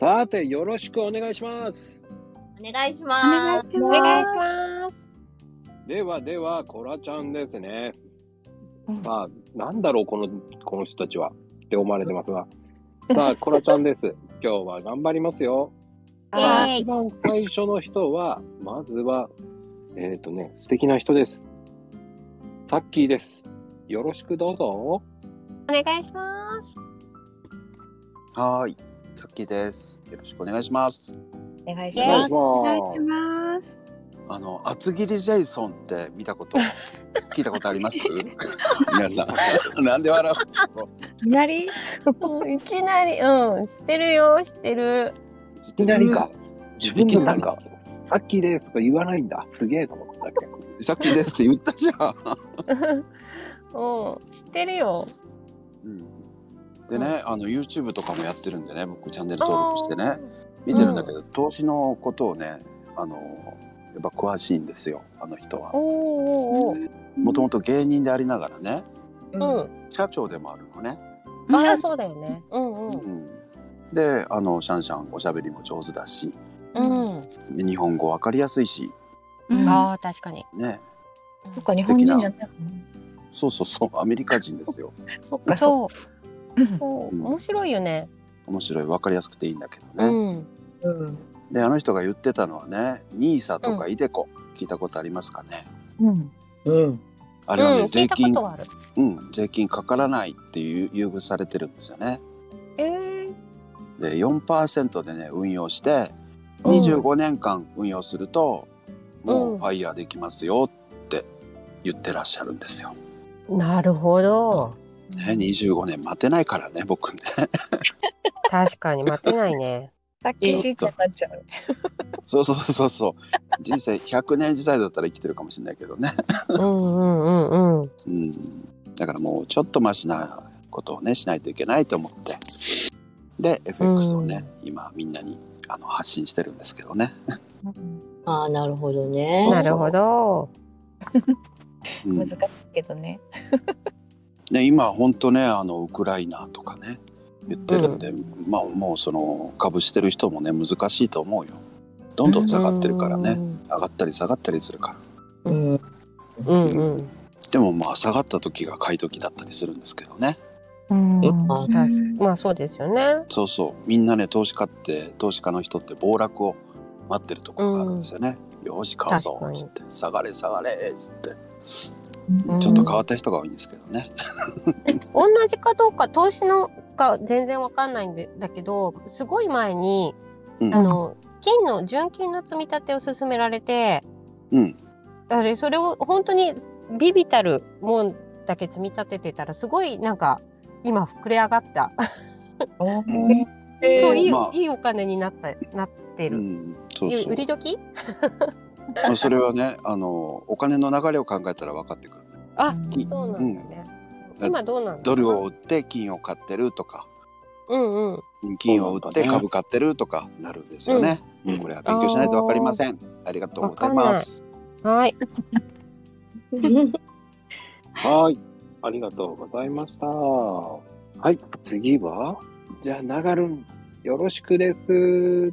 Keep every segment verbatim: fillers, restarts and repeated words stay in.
さて、よろしくお願いします。お願いします。お願いします。ではでは、コラちゃんですね。うん、まあ、なんだろう、この、この人たちはって思われてますが。さあ、コラちゃんです。今日は頑張りますよ。まあ、一番最初の人は、まずは、えっとね、素敵な人です。さっきです。よろしくどうぞ。お願いします。はーい。さっきです。よろしくお願いします。お願いします。お願いします。あの厚切りジェイソンって見たこと聞いたことあります？皆さんなんで笑う？いきなりいきなりうん知ってるよ知ってる。いきなりか自分でなんかさっきですとか言わないんだ。すげえと思ったっけ。さっきですって言ったじゃん。お知ってるよ。うん。でね、あの YouTube とかもやってるんでね、僕チャンネル登録してね見てるんだけど、うん、投資のことをね、あのやっぱ詳しいんですよ、あの人は。おーおー、もともと芸人でありながらね、うん、社長でもあるのね。ああ、そうだよね。うんうん、うん、で、あのシャンシャンおしゃべりも上手だし、うん、日本語わかりやすいし、うん、ああ確かにね。そっか、日本人じゃない。そうそうそう、アメリカ人ですよ。そっかそう。うん、面白いよね。面白い、分かりやすくていいんだけどね、うんうん、で、あの人が言ってたのはね、 ニーサ とかイデコ、うん、聞いたことありますかね、うんうん、あれはね、うん、税金、うん、税金かからないっていう優遇されてるんですよね、えー、で よんパーセント でね運用してにじゅうごねんかん運用すると、うん、もうファイヤーできますよって言ってらっしゃるんですよ、うん、なるほどね、にじゅうごねん待てないからね、僕ね。確かに待てないね。さっき人生経っちゃう。そうそうそうそう。人生ひゃくねん時代だったら生きてるかもしれないけどね。うんうんうんうん。うん。だからもうちょっとマシなことをねしないといけないと思って。で、エフエックス をね、うん、今みんなにあの発信してるんですけどね。ああ、なるほどね。そうそう、なるほど。難しいけどね。ね、今本当ね、あのウクライナとかね言ってるんで、うん、まあもうその株してる人もね難しいと思うよ。どんどん下がってるからね、うん、上がったり下がったりするから、うんうんうん、でもまあ下がった時が買い時だったりするんですけどね、うんうん、まあ、まあそうですよね。そうそう、みんなね投資家って投資家の人って暴落を待ってるところがあるんですよね、うん、よし買うぞっつって下がれ下がれっつってちょっと変わった人が多いんですけどね、うん、同じかどうか投資のか全然わかんないんでだけど、すごい前に、うん、あの金の純金の積み立てを勧められて、うん、あれそれを本当にビビたるもんだけ積み立ててたらすごいなんか今膨れ上がったお、えー、そういい、まあ、いいお金になったなってる、うん、そうそう、売り時それはね、あのお金の流れを考えたら分かってくる。あ、そうなんだね、うん、今どうなんだろう。ドルを売って金を買ってるとか、うんうん、金を売って株買ってるとかなるんですよね、うんうん、これは勉強しないと分かりません。ありがとうございます。はいはい、ありがとうございました。はい、次はじゃあながるんよろしくです。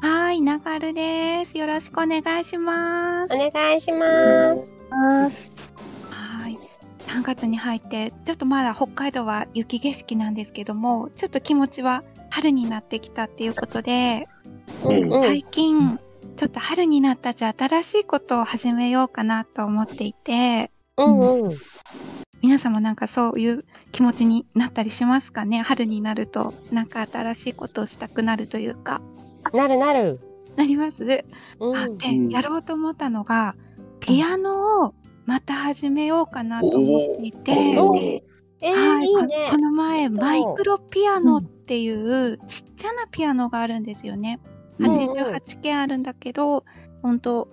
はい、ながるです。よろしくお願いします。お願いします。はい。さんがつに入ってちょっとまだ北海道は雪景色なんですけども、ちょっと気持ちは春になってきたっていうことで、うんうん、最近ちょっと春になったじゃあ新しいことを始めようかなと思っていて、うんうんうん、皆さんもなんかそういう気持ちになったりしますかね。春になるとなんか新しいことをしたくなるというか。なるなるなります、うん、あでやろうと思ったのがピアノをまた始めようかなと思っていて、はいえーいいね、この前マイクロピアノっていうちっちゃなピアノがあるんですよね。はちじゅうはちけんあるんだけど、本当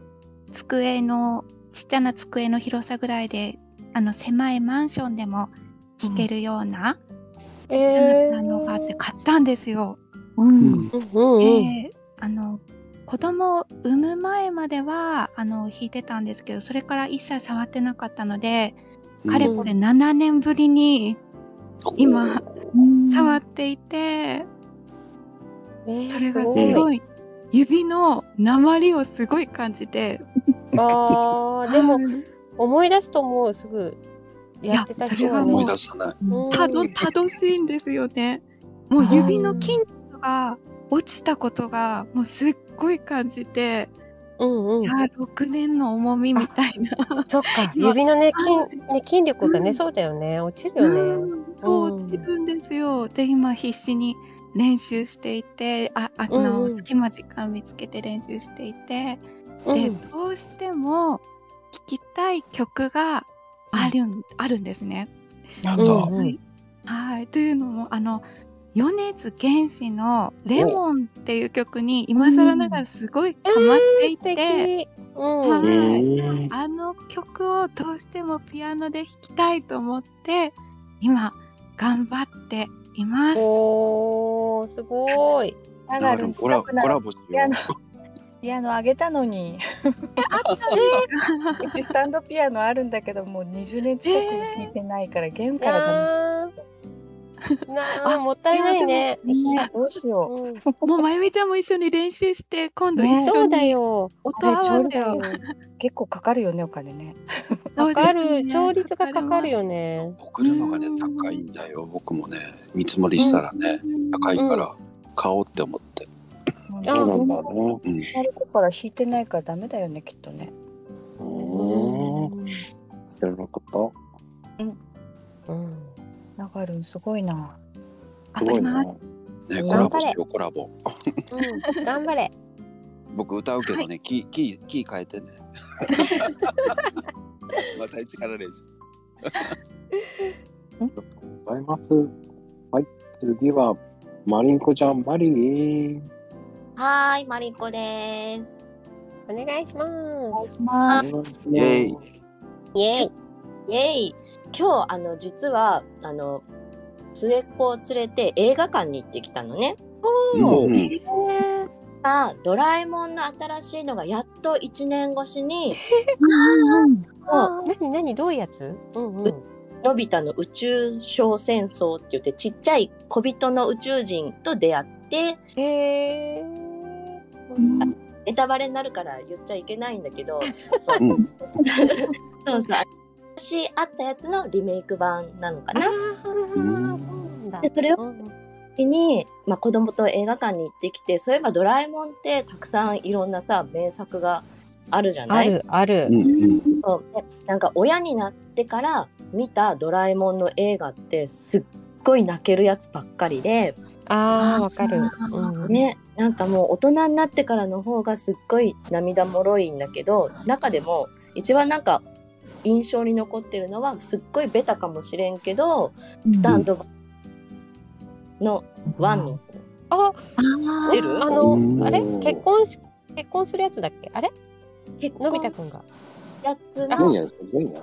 机のちっちゃな机の広さぐらいで、あの狭いマンションでも弾けるようなちっちゃなピアノがあって買ったんですよ。うんうんえー、あの子供を産む前まではあの弾いてたんですけど、それから一切触ってなかったので、うん、かれこれななねんぶりに今、うん、触っていて、えー、それがすごい、うん、指の鉛をすごい感じてあでも思い出すともうすぐやってた人は思い出さない、たどたどしいんですよね。もう指の筋肉が落ちたことがもうすっごい感じて、うんうん、いやろくねんの重みみたいな。そっか、指の、ね 筋, ね、筋力がね、うん、そうだよね、落ちるよね、うん、そう落ちるんですよ。で今必死に練習していて、ああの、うんうん、隙間時間見つけて練習していて、でどうしても聴きたい曲がある、うん、あるんですね。なんだ、うんうん、はい、というのもあの米津玄師のレモンっていう曲に今更ながらすごいハマっていて、はい、あの曲をどうしてもピアノで弾きたいと思って今頑張っています。おー、すごい。上がるコラボしよう。ピアノあげたのにうちスタンドピアノあるんだけどもうにじゅうねん近く弾いてないから弦からだもん、えー、もったいないね。どうしよう、もうまゆみちゃんも一緒に練習して今度一緒に、ね、そうだよ、音合わせよ。結構かかるよね、お金ね。かかる、調律がかかるよね。送るのがね高いんだよ。僕もね見積もりしたらね、うん、高いから買おうって思ってああ、うん、なるから引いてないからダメだよね、きっとね。うーん。知らなかった。うん。うん。ながるんすごいな。すごいな。ね、コラボしよう、コラボ。うん、頑張れ。僕歌うけどね、はい、キーキーキー変えてね。また一から練習。ありがとうございます。はい、次はマリンコちゃん、マリン。はーい、マリンコです。お願いします。お願いします。イエイイエイイエイ。今日あの実はあの末っ子を連れて映画館に行ってきたのね。おー、えー、あ、ドラえもんの新しいのがやっといちねん越しになになに、どういうやつ、うんうん、のび太の宇宙小戦争って言ってちっちゃい小人の宇宙人と出会って、へー、ネタバレになるから言っちゃいけないんだけど、うん、そうそう、昔あったやつのリメイク版なのかな。でそれを時に、まあ、子供と映画館に行ってきて、そういえばドラえもんってたくさんいろんなさ名作があるじゃない。あるある。そうで、なんか親になってから見たドラえもんの映画ってすっごい泣けるやつばっかりで。あー、わかる、うん、ね、なんかもう大人になってからの方がすっごい涙もろいんだけど、中でも一番なんか印象に残ってるのはすっごいベタかもしれんけど、うん、スタンドバイのワンの方、うん、ああるあのあれ結婚し結婚するやつだっけ、あれのび太くんがやつの全や全や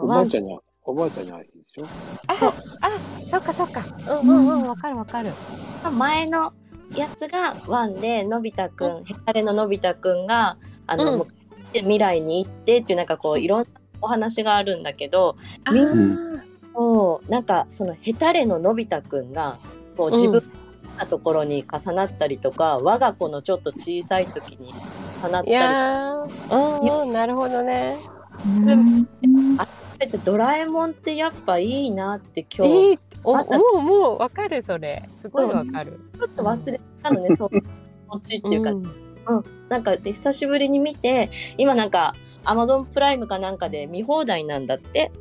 おばあちゃんにおばあちゃんに会いでしょ。ああ、そっかそっか、うんうんうん、わかるわかる。前のやつがワンで、のび太くん、ヘタレののび太くんがあの、うん、未来に行ってっていう、なんかこういろんなお話があるんだけど、みんなこうなんかそのヘタレののび太くんがこう自分のところに重なったりとか、うん、我が子のちょっと小さい時に重なったりとか、いやー、うん、なるほどね。うんドラえもんってやっぱいいなって今日、えー、おもうもうわかる、それすごいわかる。ちょっと忘れたのね、そういう気持ちっていうか、うんうん、なんかで久しぶりに見て、今なんか Amazon プライムかなんかで見放題なんだって。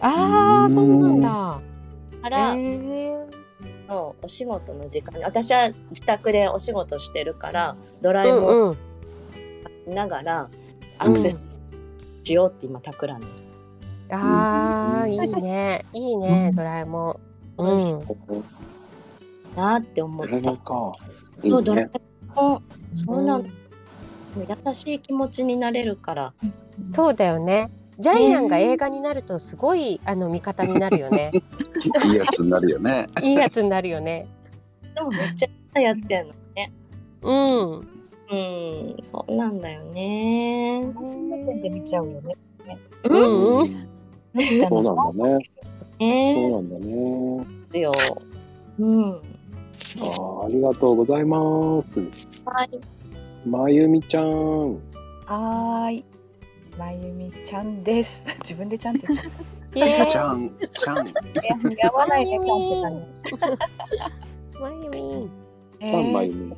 ああ、そうなんだ。から、えー、お仕事の時間に、私は自宅でお仕事してるからドラえもん見ながらアクセスしようって今企んでる。あー、うん、いいねいいね、ドラえもん、うんうん、なーって思った。ドラえもんかいいね。ドラえもん、そうなん、優しい気持ちになれるから、うん、そうだよね。ジャイアンが映画になるとすごい、えー、あの味方になるよね。いいやつになるよね。いいやつになるよね。でもめっちゃいいやつやのね。うんうん、そうなんだよね。目線で見ちゃうよね。うん、うん、そうなんだね。えー、そうなんだね。よ、うん、あ, ありがとうございます。はい。まゆみちゃん。はーい。まゆみちゃんです。自分でちゃんって言っちゃった。えー、ちゃんちゃん。やばないねちゃんって感じ。まゆみ。えー、まゆみ。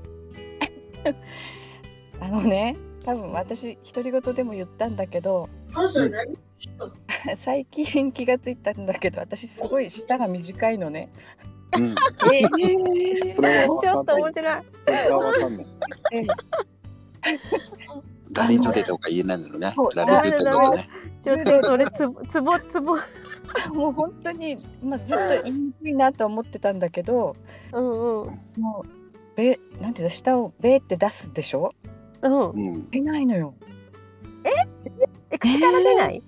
あのね、多分私独り言でも言ったんだけど。あじゃない。最近気がついたんだけど、私すごい舌が短いのね。うん、えー、ちょっと面白い。ラリトレとか言えないんだろうね。ラリトレとかね。ちょっとそれつぼつぼつぼ。もう本当に、まあ、ずっと言いにくいなと思ってたんだけど、うんうん、もうべなんていうの舌をべーって出すでしょ。うん。出ないのよ。え？え口から出ない？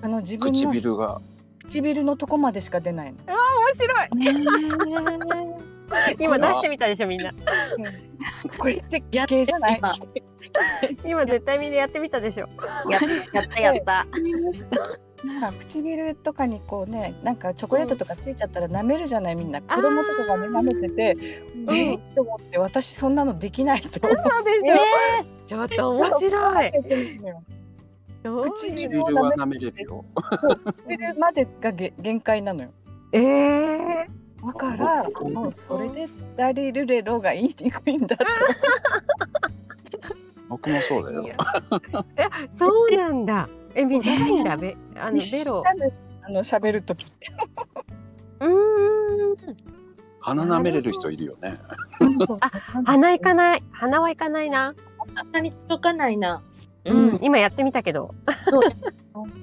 あの自分の唇が。唇のとこまでしか出ないの。うわ面白い、えー、今出してみたでしょみんなこれってやってじゃない今今絶対みんなやってみたでしょやったやったなんか唇とかにこうねなんかチョコレートとかついちゃったら舐めるじゃないみんな、うん、子供とかが舐めててえーって思って私そんなのできないと思ってそうですよ、えー、ちょっと面白い唇は舐めれるよそう唇までが限界なのよえー、だからそうそれでラリルレロが言いにくいんだと僕もそうだよえそうなんだえ短いんだべあのベロあの喋るときうーん鼻舐めれる人いるよねあ鼻いかない鼻はいかないな鼻に届かないなうんうん、今やってみたけどそう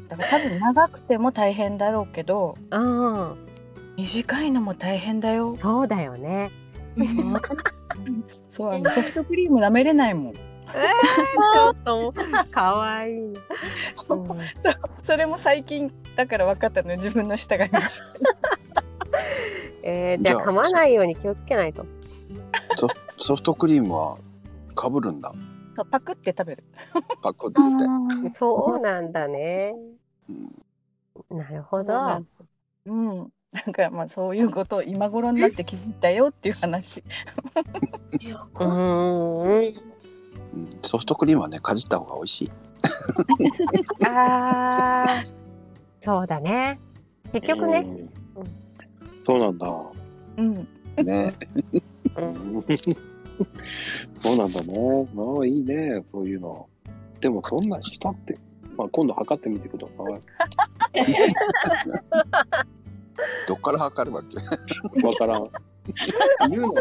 だから多分長くても大変だろうけど、うん、短いのも大変だよそうだよね、うん、そうあのソフトクリーム舐めれないもん、えー、ちょっとかわいい、うん、そ, それも最近だから分かったのよ自分の舌が、えー、じゃあ噛まないように気をつけないとソ, ソフトクリームはかぶるんだパクって食べるパクってそうなんだねなるほどうん、うん、なんかまあそういうことを今頃になって聞いたよっていう話うーんソフトクリームはねかじった方が美味しいあそうだね結局ね、うん、そうなんだうんねそうなんだね。まあいいね、そういうの。でもそんな舌って、まあ今度測ってみてください。どっから測るわけ？わからん。言うの、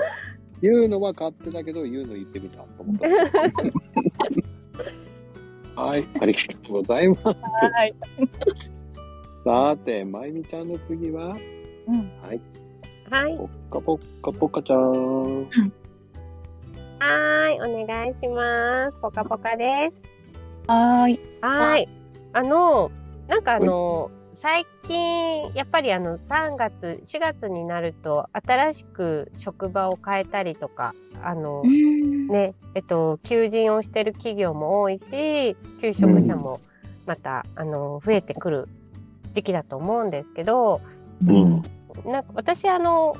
言うのは勝手だけど言うの言ってみたと思った。はい、ありがとうございます。はい。さて、まゆみちゃんの次は、うん、はい。はい。ぽっかぽっかぽっかちゃん。はい、お願いします。ぽかぽかです。はーい。はーい。あの、なんかあの、最近、やっぱりあの、さんがつ、しがつになると、新しく職場を変えたりとか、あの、ね、えっと、求人をしてる企業も多いし、求職者もまた、あの、増えてくる時期だと思うんですけど、うん、なんか私、あの、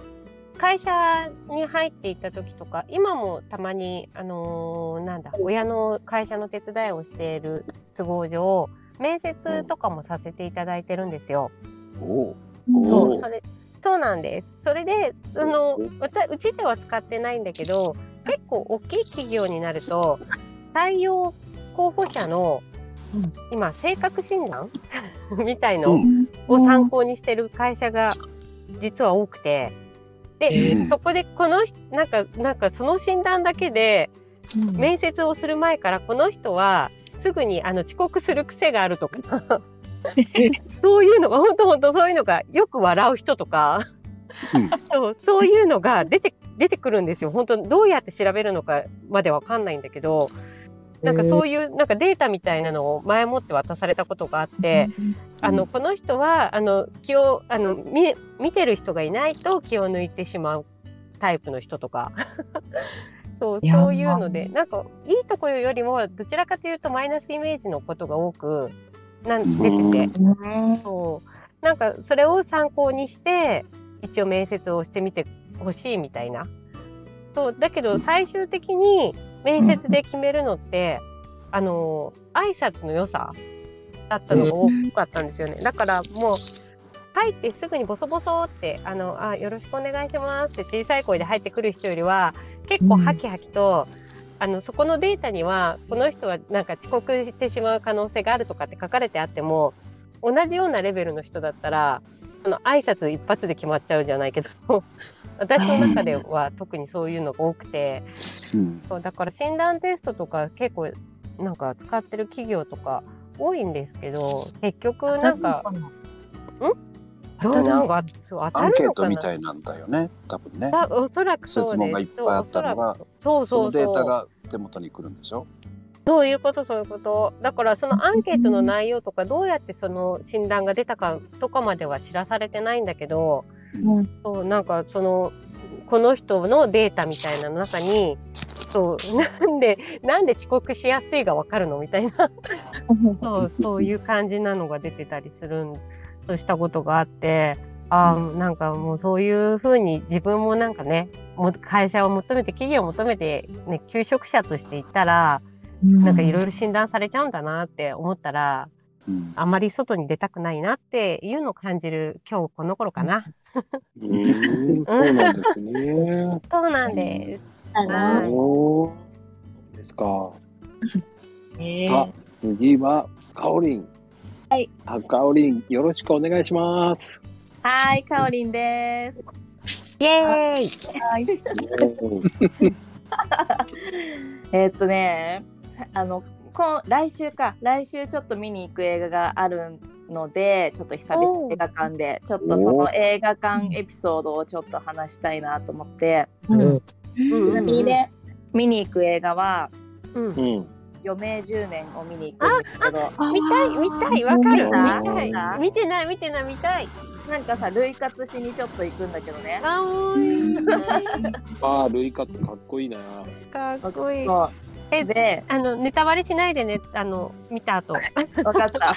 会社に入っていた時とか今もたまに、あのー、なんだ親の会社の手伝いをしている都合上面接とかもさせていただいてるんですよ。おお そう、それ、そうなんです。それでそのうちでは使ってないんだけど結構大きい企業になると採用候補者の今性格診断みたいのを参考にしてる会社が実は多くてで、うん、そこでこのなんかなんかその診断だけで、うん、面接をする前からこの人はすぐにあの遅刻する癖があるとかそういうのが本当本当そういうのがよく笑う人とか、うん、そう、そういうのが出て、出てくるんですよ。本当どうやって調べるのかまでわかんないんだけどなんかそういうなんかデータみたいなのを前もって渡されたことがあって、うん、あのこの人はあの気をあの 見, 見てる人がいないと気を抜いてしまうタイプの人とかそうそういうのでなんかいいところよりもどちらかというとマイナスイメージのことが多くなん出てて、うん、そうなんかそれを参考にして一応面接をしてみてほしいみたいなそうだけど最終的に面接で決めるのって、うん、あの挨拶の良さだったのが多かったんですよね。だからもう入ってすぐにボソボソってあのあよろしくお願いしますって小さい声で入ってくる人よりは結構ハキハキと、うんあのそこのデータにはこの人はなんか遅刻してしまう可能性があるとかって書かれてあっても同じようなレベルの人だったらあの挨拶一発で決まっちゃうじゃないけど私の中では特にそういうのが多くて、うん、そうだから診断テストとか結構なんか使ってる企業とか多いんですけど結局なんか当たるのかなアンケートみたいなんだよね多分ね。おそらくそうです。質問がいっぱいあったのが そ, そ, そ, そのデータが手元に来るんでしょ。そういうことそういうことだからそのアンケートの内容とかどうやってその診断が出たかとかまでは知らされてないんだけど、うん、そうなんかそのこの人のデータみたいなの中にそうなんでなんで遅刻しやすいが分かるのみたいなそうそういう感じなのが出てたりするんとしたことがあってあなんかもうそういう風に自分もなんかね会社を求めて企業を求めて、ね、求職者としていったらなんかいろいろ診断されちゃうんだなって思ったら、うん、あまり外に出たくないなっていうのを感じる今日この頃かなうーんそうなんですねそうなんです、はい、そうですか、えー、さあ次はかおりん。はい、かおりんよろしくお願いします。はいかおりんです。イエーイ、はい、えっとねあのこ来週か来週ちょっと見に行く映画があるのでちょっと久々映画館でちょっとその映画館エピソードをちょっと話したいなと思って、うん、ちなみにね、うん、見に行く映画は、うんうん余命じゅうねんを見に行くんですけど、見たい見たいわかる見たいな見てない見てない見たいなんかさ類活しにちょっと行くんだけどね。ああ類活かっこいいな。かっこいい。えであのネタバレしないでねあの見た後。わかった。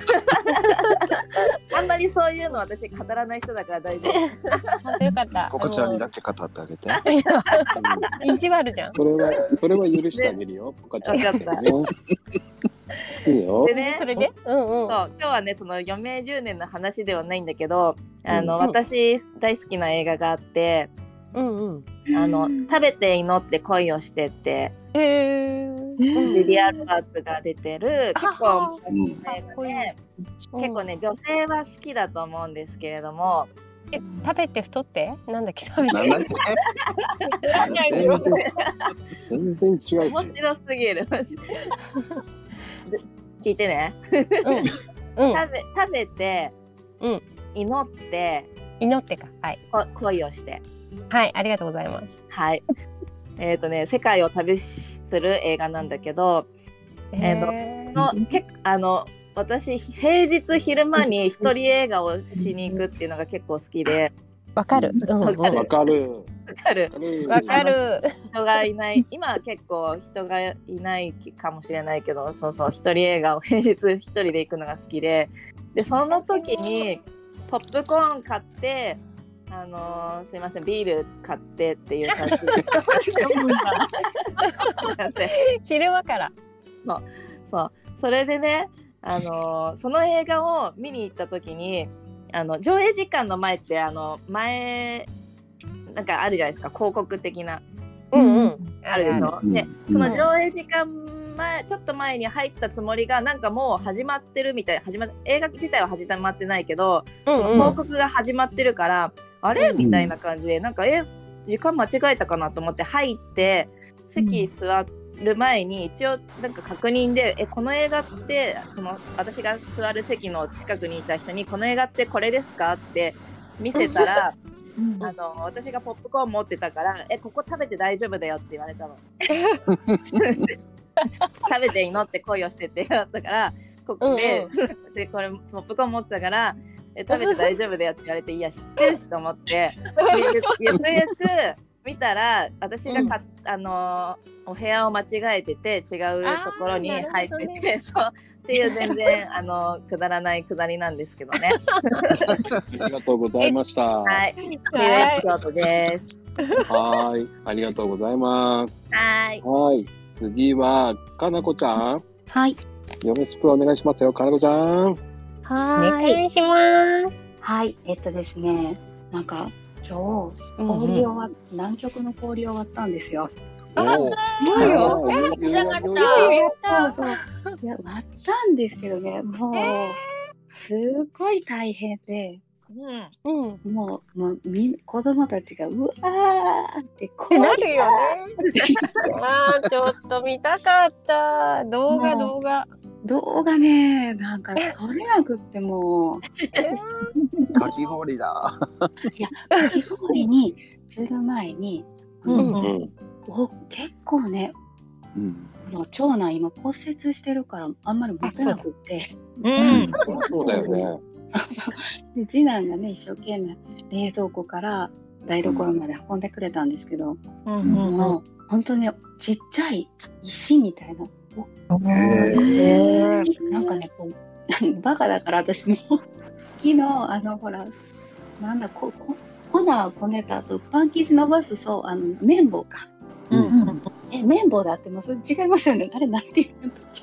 あんまりそういうの私語らない人だから大丈夫。よかった。ここちゃんにだけ語ってあげて。意地悪じゃん。それはそれは許してあげるよ。ここちゃん。わかった。いいよ。でねそれで、うんうん、そう今日はねその余命じゅうねんの話ではないんだけど、あの、うんうん、私大好きな映画があって。うんうん、あの食べて祈って恋をしてってジュリア・ロバーツが出てる結構昔の映画で結構ね女性は好きだと思うんですけれどもえ食べて太ってなんだっけ食べて全然違う面白すぎる聞いてね、うんうん、食べ、食べて、うん、祈って祈ってか、はい、恋をしてはい、ありがとうございます。はい、えっとね、世界を旅する映画なんだけど、えー、の結あの私平日昼間に一人映画をしに行くっていうのが結構好きで、わかる、わかる、わかる、わかる、わかる。人がいない、今は結構人がいないかもしれないけど、そうそう一人映画を平日一人で行くのが好きで、でその時にポップコーン買って。あのー、すいませんビール買ってっていう感じ昼間からそうそうそれでね、あのー、その映画を見に行った時にあの上映時間の前ってあの前なんかあるじゃないですか広告的な、うんうん、あるでしょ、うん、でその上映時間前ちょっと前に入ったつもりがなんかもう始まってるみたい始ま映画自体は始まってないけど、うんうん、その広告が始まってるからあれみたいな感じでなんかえ時間間違えたかなと思って入って席座る前に一応なんか確認でえこの映画ってその私が座る席の近くにいた人にこの映画ってこれですかって見せたらあの私がポップコーン持ってたからえここ食べて大丈夫だよって言われたの食べて祈って恋をしてってだったからここで、うんうん、でこれポップコーン持ってたからえ食べて大丈夫だよって言われていや知ってるしと思ってゆくゆく見たら私がか、うん、あのお部屋を間違えてて違うところに入ってて、ね、そうっていう全然あのくだらないくだりなんですけどねありがとうございましたはい、はい、ということですはい、ありがとうございます。はい。はい。次はかなこちゃん。はい。よろしくお願いしますよ、かなこちゃん。はい。お願いします。はい。えっとですね、なんか今日氷終わっ、うんうん、南極の氷終わったんですよ。あ、いよいよ。え、やった。やった。いや、終わったんですけどね、もう、えー、すごい大変で。うんうん、もう、もうみ子供たちがうわーってこうなるよね。あーちょっと見たかった動画動画動画ね、なんか撮れなくってもうかき氷だ。いや、かき氷にする前に、うんうんうん、お結構ね、うん、も長男今骨折してるからあんまり持てなくって、うん、そうだよね。で次男がね一生懸命冷蔵庫から台所まで運んでくれたんですけど、うんうん、もう本当にちっちゃい石みたいな、なんかねこうバカだから私も木のあのほらなんだここ粉をこねた後パン生地伸ばすそうあの綿棒か、うんうん、え綿棒で合ってます？違いますよね、あれなんていうんだっけ、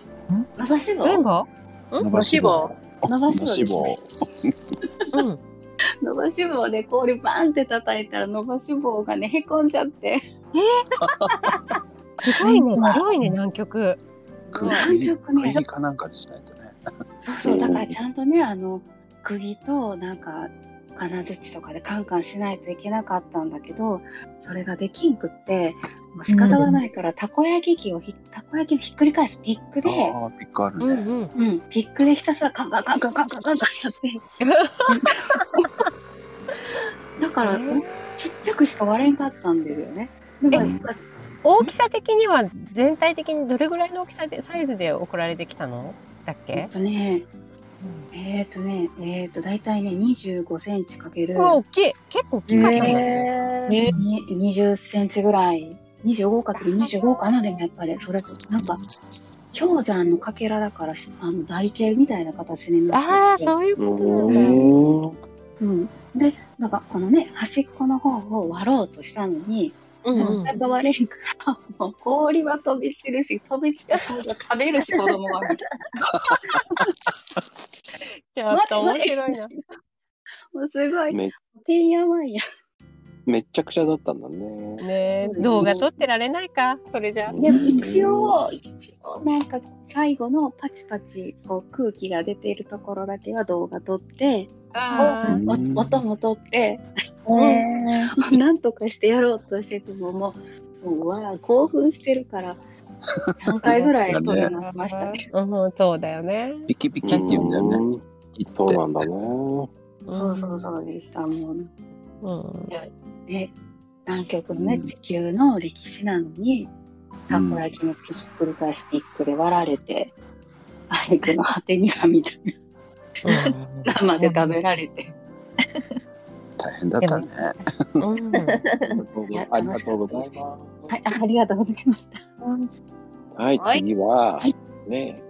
伸ばし棒、綿棒、伸ばし棒、伸ばし棒、うん、伸ばし棒で氷バンって叩いたら伸ばし棒がねへこんじゃって、えー、すごいね、強いね南極。南極ね。釘かなんかでしないとね。そうそう、だからちゃんとねあの釘となんか金槌とかでカンカンしないといけなかったんだけど、それができんくって。もう仕方がないから、うん、たこ焼き器をひたこ焼きをひっくり返すピックで、あピックあるね、うんうんうん、ピックでひたすらカンカンカンカンカンカンカンカンやってだから、えー、ちっちゃくしか割れんかったんですよね。でも大きさ的には全体的にどれぐらいの大きさでサイズで送られてきたのだっけ？えっとねえー、っとねえー、っとだいたいねにじゅうごセンチかける大きい、結構大きかったね、えー、にじゅっセンチぐらい。にじゅうごかけるにじゅうご かな。でもやっぱりそれなんか氷山のかけらだからあの台形みたいな形になってて、ああそういうことなんだ。うんでなんかこのね端っこの方を割ろうとしたのに、うんうん、割れるからもう氷は飛び散るし飛び散ると食べるし子供はみたいな。ちょっと面白いな。もうすごいてんやわんや。めっちゃくちゃだったんだ ね, ね、うん、動画撮ってられないかそれじゃ。でも一応一応なんか最後のパチパチこう空気が出ているところだけは動画撮って、あお音も撮って、うん、なんとかしてやろうとしててもも う, もうわ興奮してるからさんかいぐらい撮りましたね。うん、そうだよね。ピキピキって言うんだよね。うんそうなんだね。そうそうそうでしたもう。うん、ね、南極のね、地球の歴史なのに、うん、たこ焼きのひっくり返しピックで割られて、あいくの果てにはみたいな、うん、生で食べられて、うん、大変だったね。ありがとうございます。はい、ありがとうございました。はい、次は、はい、ね、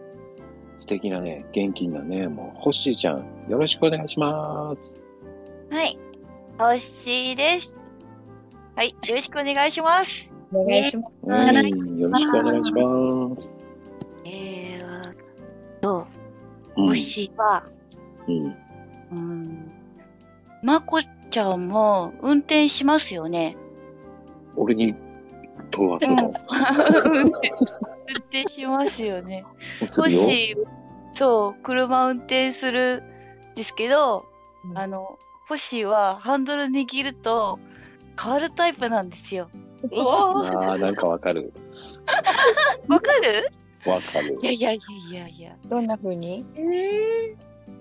素敵なね、元気なね、もうホッシーちゃん、よろしくお願いします。はい。おしいです。はい、よろしくお願いします。お願いします。はい、よろしくお願いします。えーと、おしいは、うん、うん、まこちゃんも運転しますよね。俺に問わせた。運転しますよね。おしい、そう、車運転するんですけど、うん、あの、ホッシーはハンドル握ると変わるタイプなんですよ。ああ、なんかわかる。わかる？わかる。いやいやいやいや。どんな風に？え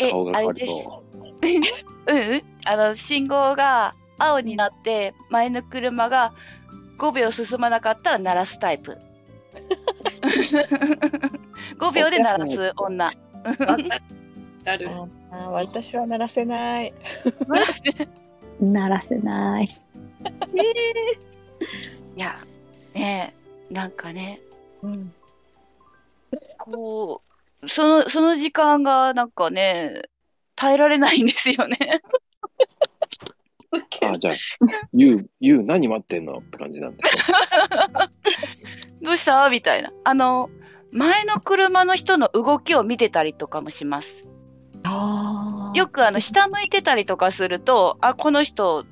ー、顔が変わると。うん、あの信号が青になって前の車がごびょう進まなかったら鳴らすタイプ。ごびょうで鳴らす女。なる。あ、私は鳴らせない。鳴らせない。ねえ。いや、ねえ、なんかね、うん、こうそのその時間がなんかね耐えられないんですよね。あ、じゃあゆう、ゆう何待ってんのって感じなんだどうしたみたいな、あの前の車の人の動きを見てたりとかもします。あ、よくあの下向いてたりとかすると、あ、この人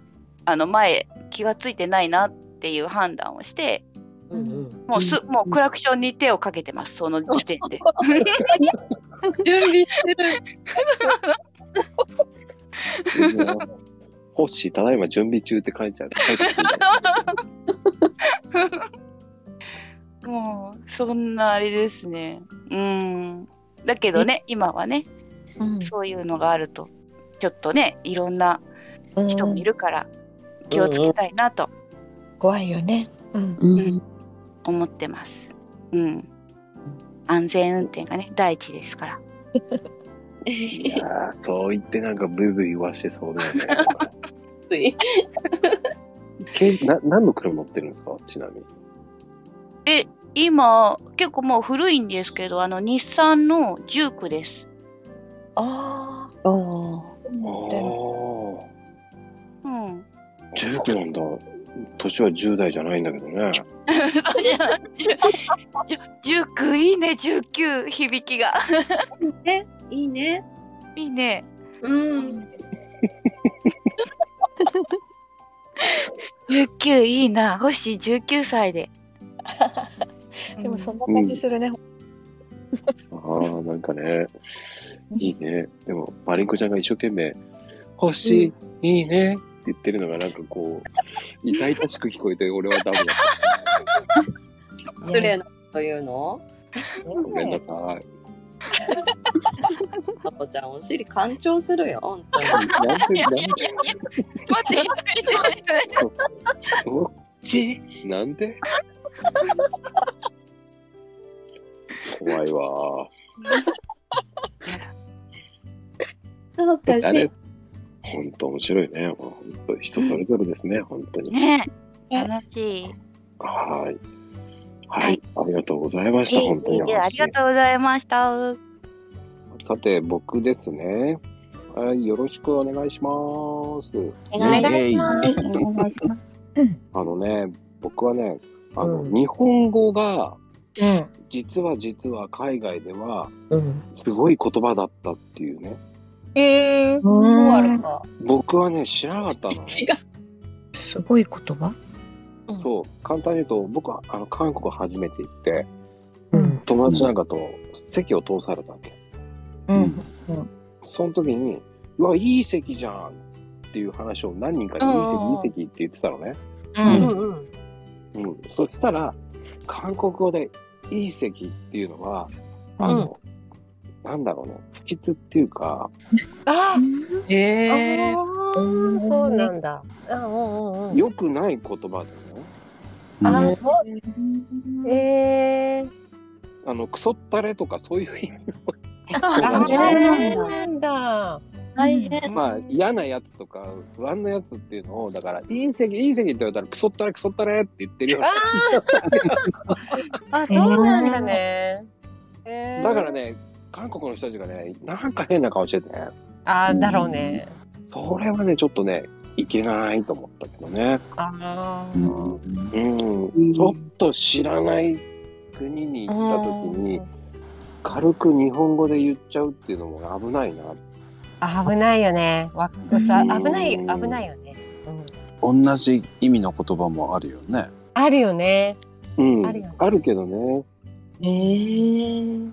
あの前気がついてないなっていう判断をして、うんうん、もうす、もうクラクションに手をかけてます、その時点で準備してるホッシーただいま準備中って書いちゃうもうそんなあれですね。うん、だけどね今はね、うん、そういうのがあるとちょっとね、いろんな人もいるから気をつけたいなと、うん、怖いよね、うんうん、思ってます、うん、安全運転がね第一ですからいやそう言ってなんかブイブイ言わしてそうだよねけな何の車乗ってるんですか、ちなみに。え、今結構もう古いんですけど、あの日産のじゅうきゅうです。ああ、ああ、うん、じゅうきゅうなんだ。年はじゅう代じゃないんだけどねじゅうきゅういいね、じゅうきゅう響きがえ、いいねいいね、うんじゅうきゅういいな、星じゅうきゅうさいででもそんな感じするね、うん、ああ、なんかねいいね。でもマリンコちゃんが一生懸命星、うん、いいねって言ってるのがなんかこう痛々しく聞こえて俺はダメだ失礼なこと言うのごめんなさいパパちゃんお尻干潮するよ本当になんでそっちなんで怖いわどうかして本当面白いね。本当人それぞれですね、うん、本当にね、楽しい。はいはい、はい、ありがとうございました、えー、本当に、えー、ありがとうございました。さて僕ですね、はい、よろしくお願いします。お願いします、えー、お願いしますあのね、僕はね、あの、うん、日本語が、うん、実は実は海外では、うん、すごい言葉だったっていうね。えー、そうあるんだ。僕はね知らなかったの。違う。すごい言葉？そう、簡単に言うと僕はあの韓国初めて行って、うん、友達なんかと席を通されたわけ。うんうん、その時にうわいい席じゃんっていう話を何人かに、うん、いい席いい席って言ってたのね。うんうんうんうん、そしたら韓国語でいい席っていうのはあの、うんなんだろうね、不吉っていうか、あ、えー、あ、そうなんだ、良くない言葉だよね。あ、そう、えー、あのクソったれとかそういう意味の大変なんだ、大変、まあ嫌なやつとか不安なやつっていうのをだからいい席いい席って言われたらクソったれクソったれって言ってるよ。ああ、そうなんだね、えー、だからね。韓国の人たちがね、なんか変な顔しててね。あー、だろうね、うん。それはね、ちょっとね、いけないと思ったけどね。あー。うん。ちょっと知らない国に行った時に、軽く日本語で言っちゃうっていうのも危ないな。あ、危ないよね。わ、危ない、危ないよね、うん。同じ意味の言葉もあるよね。あるよね。うん。あるよね。あるけどね。えー。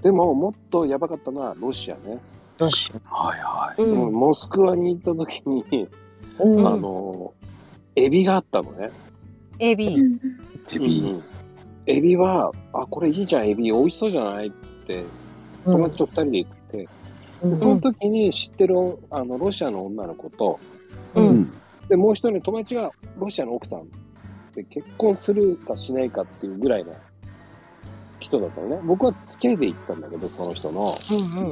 でももっとやばかったのはロシアね。ロシア、はいはい、うん、モスクワに行った時に、うん、あのエビがあったのね。エビ、うん、エビ、エビはあこれいいじゃんエビ美味しそうじゃないって友達とふたりで行って、うん、その時に知ってるあのロシアの女の子と、うん、でもう一人の友達がロシアの奥さんで結婚するかしないかっていうぐらいの人だったのね。僕は付き合いで行ったんだけどその人の、うんうんうん、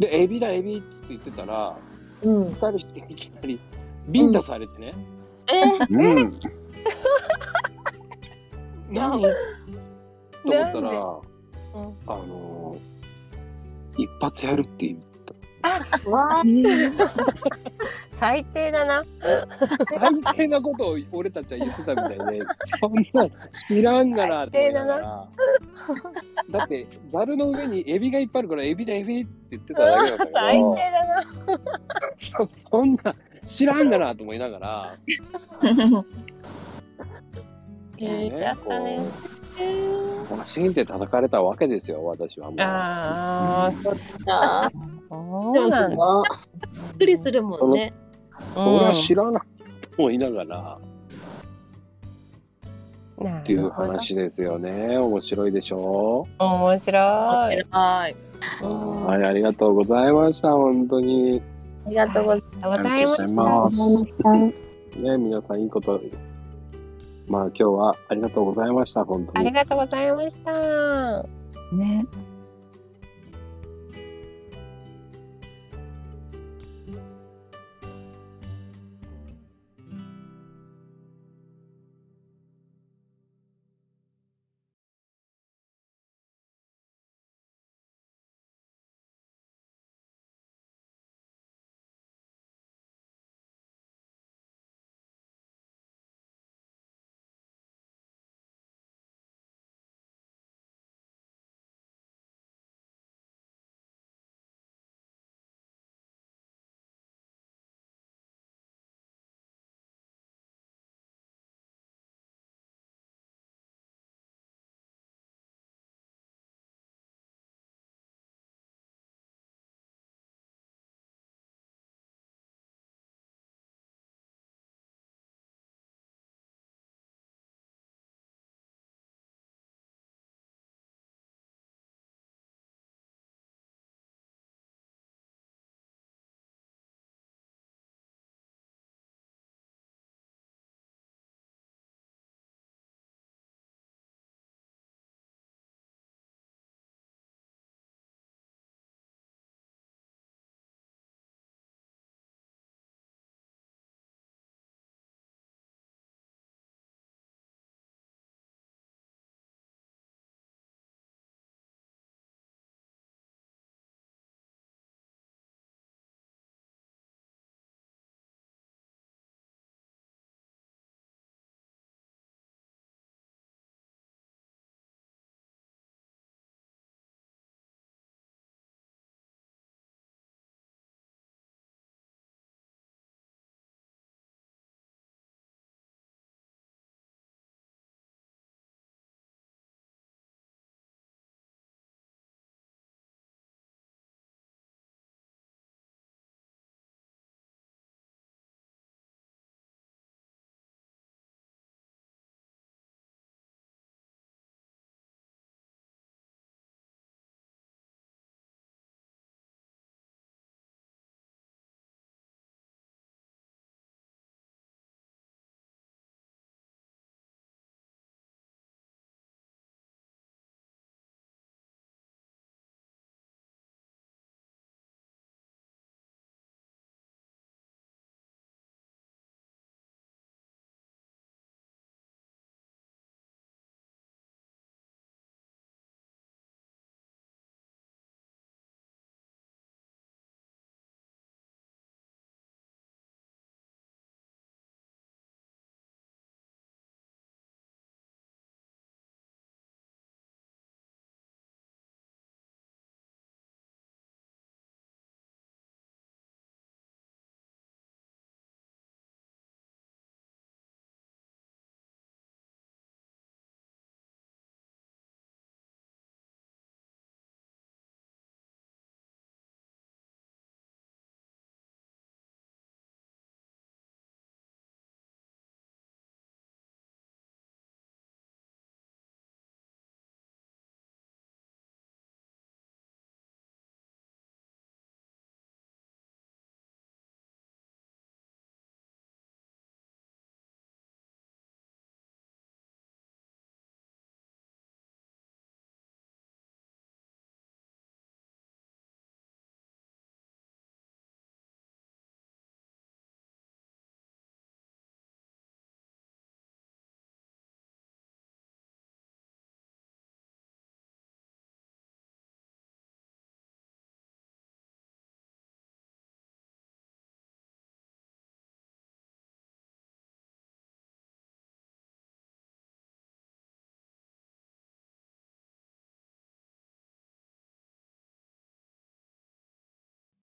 でエビだエビって言ってたら、うん、ふたりしていきなりビンタされてね、うん、えー、何と思ったら、うん、あのー、一発やるって言った。あ、わー最低だな最低なことを俺たちは言ってたみたいで、ね、そんな知らんがなって思いながら、だってザルの上にエビがいっぱいあるからエビだエビって言ってただけだから最低だなそんな知らんがなと思いながら聞いちゃったね。真で叩かれたわけですよ、私はもう。あー、そっか。でもなんかびっくりするもんね。俺は知らないと思いながら、うん、っていう話ですよね。面白いでしょ。面白い。はい。はい、ありがとうございました。本当に。ありがとうございます。ね、皆さんいいこと。まあ今日はありがとうございました。本当にありがとうございました。ね。